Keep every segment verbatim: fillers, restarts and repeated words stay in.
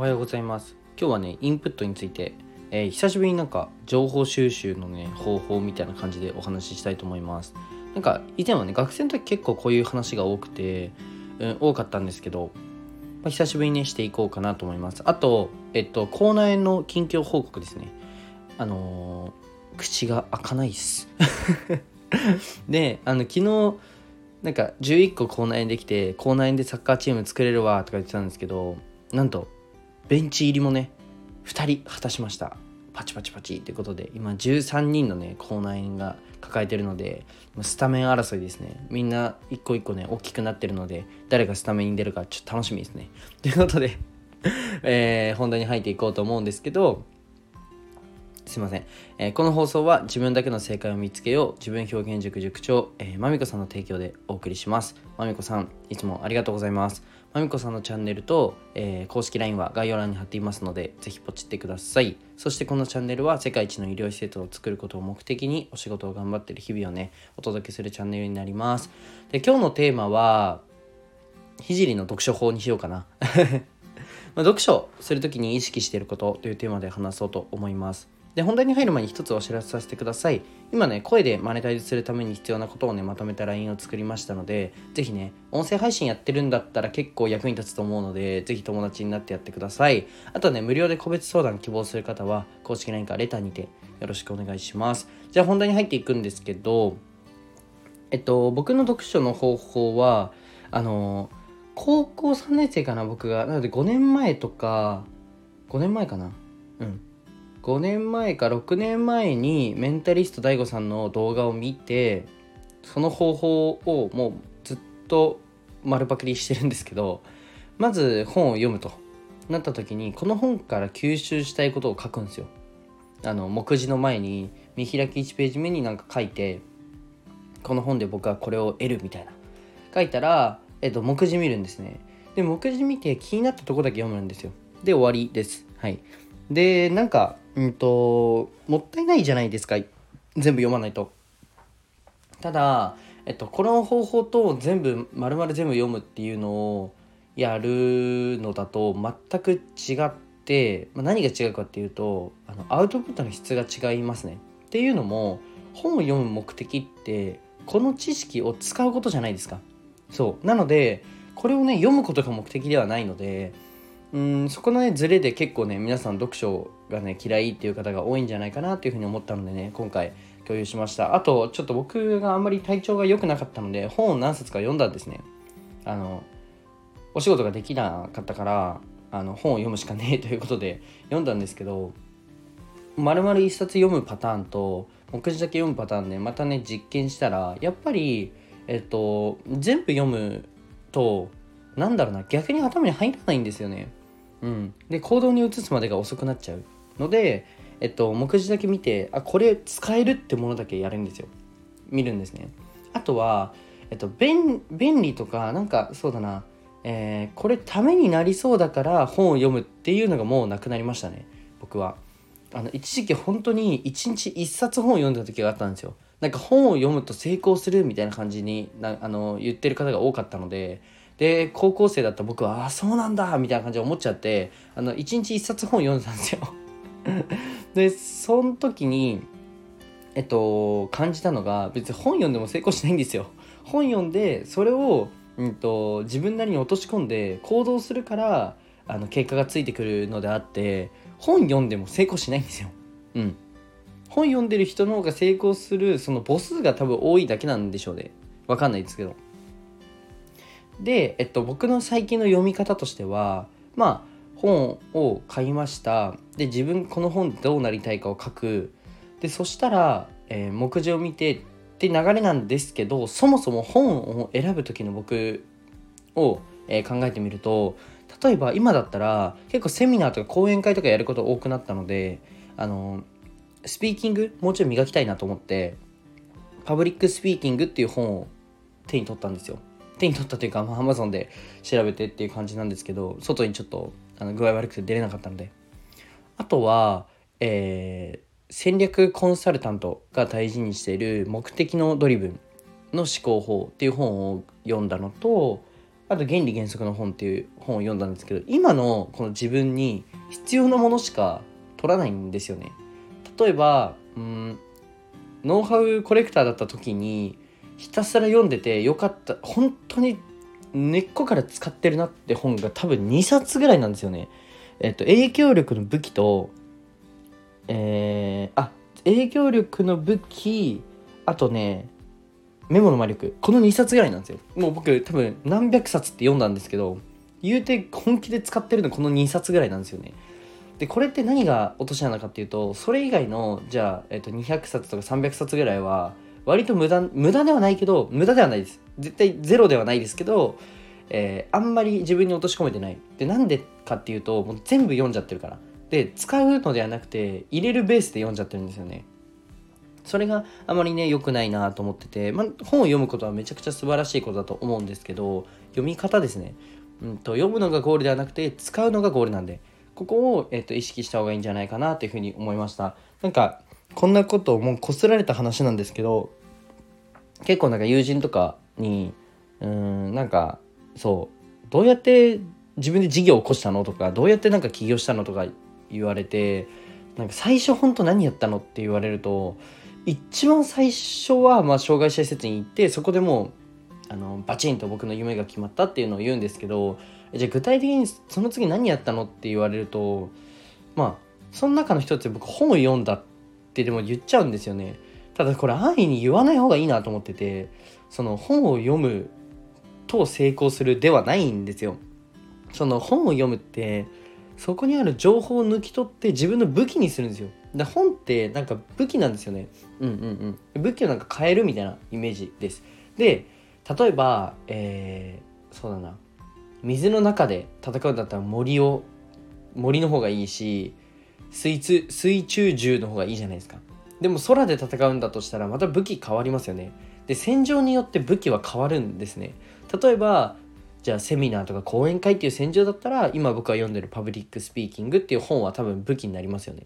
おはようございます。今日はねインプットについて、えー、久しぶりになんか情報収集のね方法みたいな感じでお話ししたいと思います。なんか以前はね学生の時結構こういう話が多くて、うん、多かったんですけど、まあ、久しぶりにねしていこうかなと思います。あとえっと口内炎の近況報告ですね。あのー、口が開かないっすであの昨日なんかじゅういっこ口内炎できて口内炎でサッカーチーム作れるわとか言ってたんですけど、なんとベンチ入りもねふたり果たしました。パチパチパチってことで今じゅうさんにんのね口内炎が抱えてるのでスタメン争いですね。みんな一個一個ね大きくなってるので誰がスタメンに出るかちょっと楽しみですねということで、えー、本題に入っていこうと思うんですけど、すいません、えー、この放送は自分だけの正解を見つけよう自分表現塾塾長、えー、まみこさんの提供でお送りします。まみこさんいつもありがとうございます。まみこさんのチャンネルと、えー、公式 ライン は概要欄に貼っていますのでぜひポチってください。そしてこのチャンネルは世界一の医療施設を作ることを目的にお仕事を頑張ってる日々をねお届けするチャンネルになります。で今日のテーマはひじりの読書法にしようかなまあ読書するときに意識していることというテーマで話そうと思います。で本題に入る前に一つお知らせさせてください。今ね声でマネタイズするために必要なことをねまとめた ライン を作りましたので、ぜひね音声配信やってるんだったら結構役に立つと思うのでぜひ友達になってやってください。あとね無料で個別相談希望する方は公式 ライン かレターにてよろしくお願いします。じゃあ本題に入っていくんですけど、えっと僕の読書の方法はあの高校さんねん生かな、僕がなのでごねんまえとかごねんまえかなうんごねんまえかろくねんまえにメンタリスト ダイゴ さんの動画を見てその方法をもうずっと丸パクリしてるんですけど、まず本を読むとなった時にこの本から吸収したいことを書くんですよ。あの目次の前に見開きいちページ目になんか書いてこの本で僕はこれを得るみたいな書いたら、えっと、目次見るんですね。で目次見て気になったとこだけ読むんですよ。で終わりです。はい。でなんかうんともったいないじゃないですか全部読まないと。ただ、えっと、この方法と全部丸々全部読むっていうのをやるのだと全く違って、まあ、何が違うかっていうとあのアウトプットの質が違いますね。っていうのも本を読む目的ってこの知識を使うことじゃないですか。そうなのでこれをね読むことが目的ではないので、うんそこのねズレで結構ね皆さん読書がね嫌いっていう方が多いんじゃないかなというふうに思ったのでね今回共有しました。あとちょっと僕があんまり体調が良くなかったので本を何冊か読んだんですね。あのお仕事ができなかったからあの本を読むしかねえということで読んだんですけど、丸々一冊読むパターンと目次だけ読むパターンでまたね実験したらやっぱりえっと全部読むとなんだろうな逆に頭に入らないんですよね。うん、で行動に移すまでが遅くなっちゃうので、えっと、目次だけ見てあこれ使えるってものだけやるんですよ見るんですね。あとは、えっと、便, 便利とかなんかそうだな、えー、これためになりそうだから本を読むっていうのがもうなくなりましたね。僕はあの一時期本当にいちにちいっさつ本を読んだ時があったんですよ。なんか本を読むと成功するみたいな感じになあの言ってる方が多かったので、で高校生だった僕はあそうなんだみたいな感じで思っちゃってあのいちにちいっさつ本読んでたんですよでその時にえっと感じたのが別に本読んでも成功しないんですよ。本読んでそれを、うん、と自分なりに落とし込んで行動するからあの結果がついてくるのであって本読んでも成功しないんですよ。うん本読んでる人の方が成功するその母数が多分多いだけなんでしょうね。わかんないですけど。で、えっと、僕の最近の読み方としてはまあ本を買いました。で自分この本どうなりたいかを書く。でそしたら、えー、目次を見てって流れなんですけど、そもそも本を選ぶ時の僕を、えー、考えてみると、例えば今だったら結構セミナーとか講演会とかやること多くなったのであのスピーキングもうちょい磨きたいなと思ってパブリックスピーキングっていう本を手に取ったんですよ。手に取ったというか、まあ、Amazon で調べてっていう感じなんですけど、外にちょっとあの具合悪くて出れなかったので。あとは、えー、戦略コンサルタントが大事にしている目的のドリブンの思考法っていう本を読んだのと、あと原理原則の本っていう本を読んだんですけど、今のこの自分に必要なものしか取らないんですよね。例えば、うん、ノウハウコレクターだった時にひたすら読んでてよかった、本当に根っこから使ってるなって本が多分にさつぐらいなんですよね。えっと影響力の武器と、えー、あ影響力の武器、あとねメモの魔力、このにさつぐらいなんですよ。もう僕多分何百冊って読んだんですけど、言うて本気で使ってるのこのにさつぐらいなんですよね。でこれって何が落とし穴かっていうと、それ以外のじゃあ、えっと、にひゃくさつとかさんびゃくさつぐらいは割と無駄、無駄ではないけど無駄ではないです、絶対ゼロではないですけど、えー、あんまり自分に落とし込めてない。でなんでかっていうと、もう全部読んじゃってるから。で使うのではなくて入れるベースで読んじゃってるんですよね。それがあまりね良くないなと思ってて、まあ、本を読むことはめちゃくちゃ素晴らしいことだと思うんですけど、読み方ですね、うんと、読むのがゴールではなくて使うのがゴールなんで、ここを、えっと、意識した方がいいんじゃないかなというふうに思いました。なんかこんなことをもうこすられた話なんですけど、結構なんか友人とかにうーんなんかそうどうやって自分で事業を起こしたのとか、どうやってなんか起業したのとか言われて、なんか最初本当何やったのって言われると、一番最初はまあ障害者施設に行って、そこでもうあのバチンと僕の夢が決まったっていうのを言うんですけど、じゃあ具体的にその次何やったのって言われると、まあその中の一つ僕本を読んだってでも言っちゃうんですよね。ただこれ安易に言わない方がいいなと思ってて、その本を読むと成功するではないんですよ。その本を読むってそこにある情報を抜き取って自分の武器にするんですよ。だから本ってなんか武器なんですよね。うんうんうん。武器をなんか変えるみたいなイメージです。で、例えば、えー、そうだな。水の中で戦うんだったら森を森の方がいいし、水中、水中銃の方がいいじゃないですか。でも空で戦うんだとしたらまた武器変わりますよね。で、戦場によって武器は変わるんですね。例えばじゃあセミナーとか講演会っていう戦場だったら、今僕が読んでるパブリックスピーキングっていう本は多分武器になりますよね。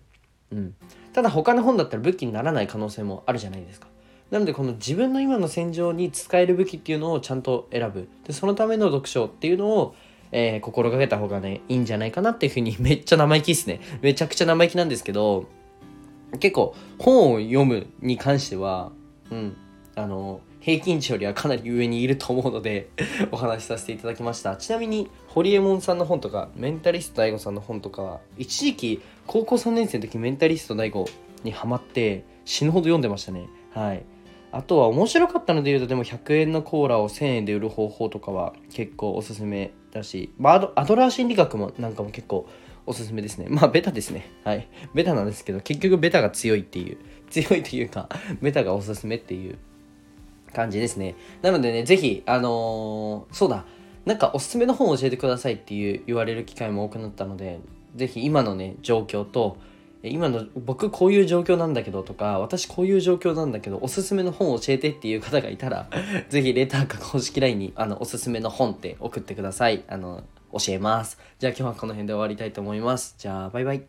うん。ただ他の本だったら武器にならない可能性もあるじゃないですか。なのでこの自分の今の戦場に使える武器っていうのをちゃんと選ぶ。でそのための読書っていうのを、えー、心がけた方がねいいんじゃないかなっていうふうに、めっちゃ生意気ですね。めちゃくちゃ生意気なんですけど、結構本を読むに関しては、うん、あの平均値よりはかなり上にいると思うのでお話しさせていただきました。ちなみにホリエモンさんの本とかメンタリスト ダイゴ さんの本とか、一時期高校さんねん生の時メンタリスト ダイゴ にハマって死ぬほど読んでましたね。はい。あとは面白かったので言うと、でもひゃくえんのコーラをせんえんで売る方法とかは結構おすすめだし、まあ、アドラー心理学もなんかも結構おすすめですね。まあベタですね。はい、ベタなんですけど、結局ベタが強いっていう強いというかベタがおすすめっていう感じですね。なのでね、ぜひあのー、そうだ、なんかおすすめの本を教えてくださいっていう言われる機会も多くなったので、ぜひ今のね状況と、今の僕こういう状況なんだけどとか、私こういう状況なんだけどおすすめの本を教えてっていう方がいたらぜひレターか公式 ライン にあのおすすめの本って送ってください。あの教えます。じゃあ今日はこの辺で終わりたいと思います。じゃあバイバイ。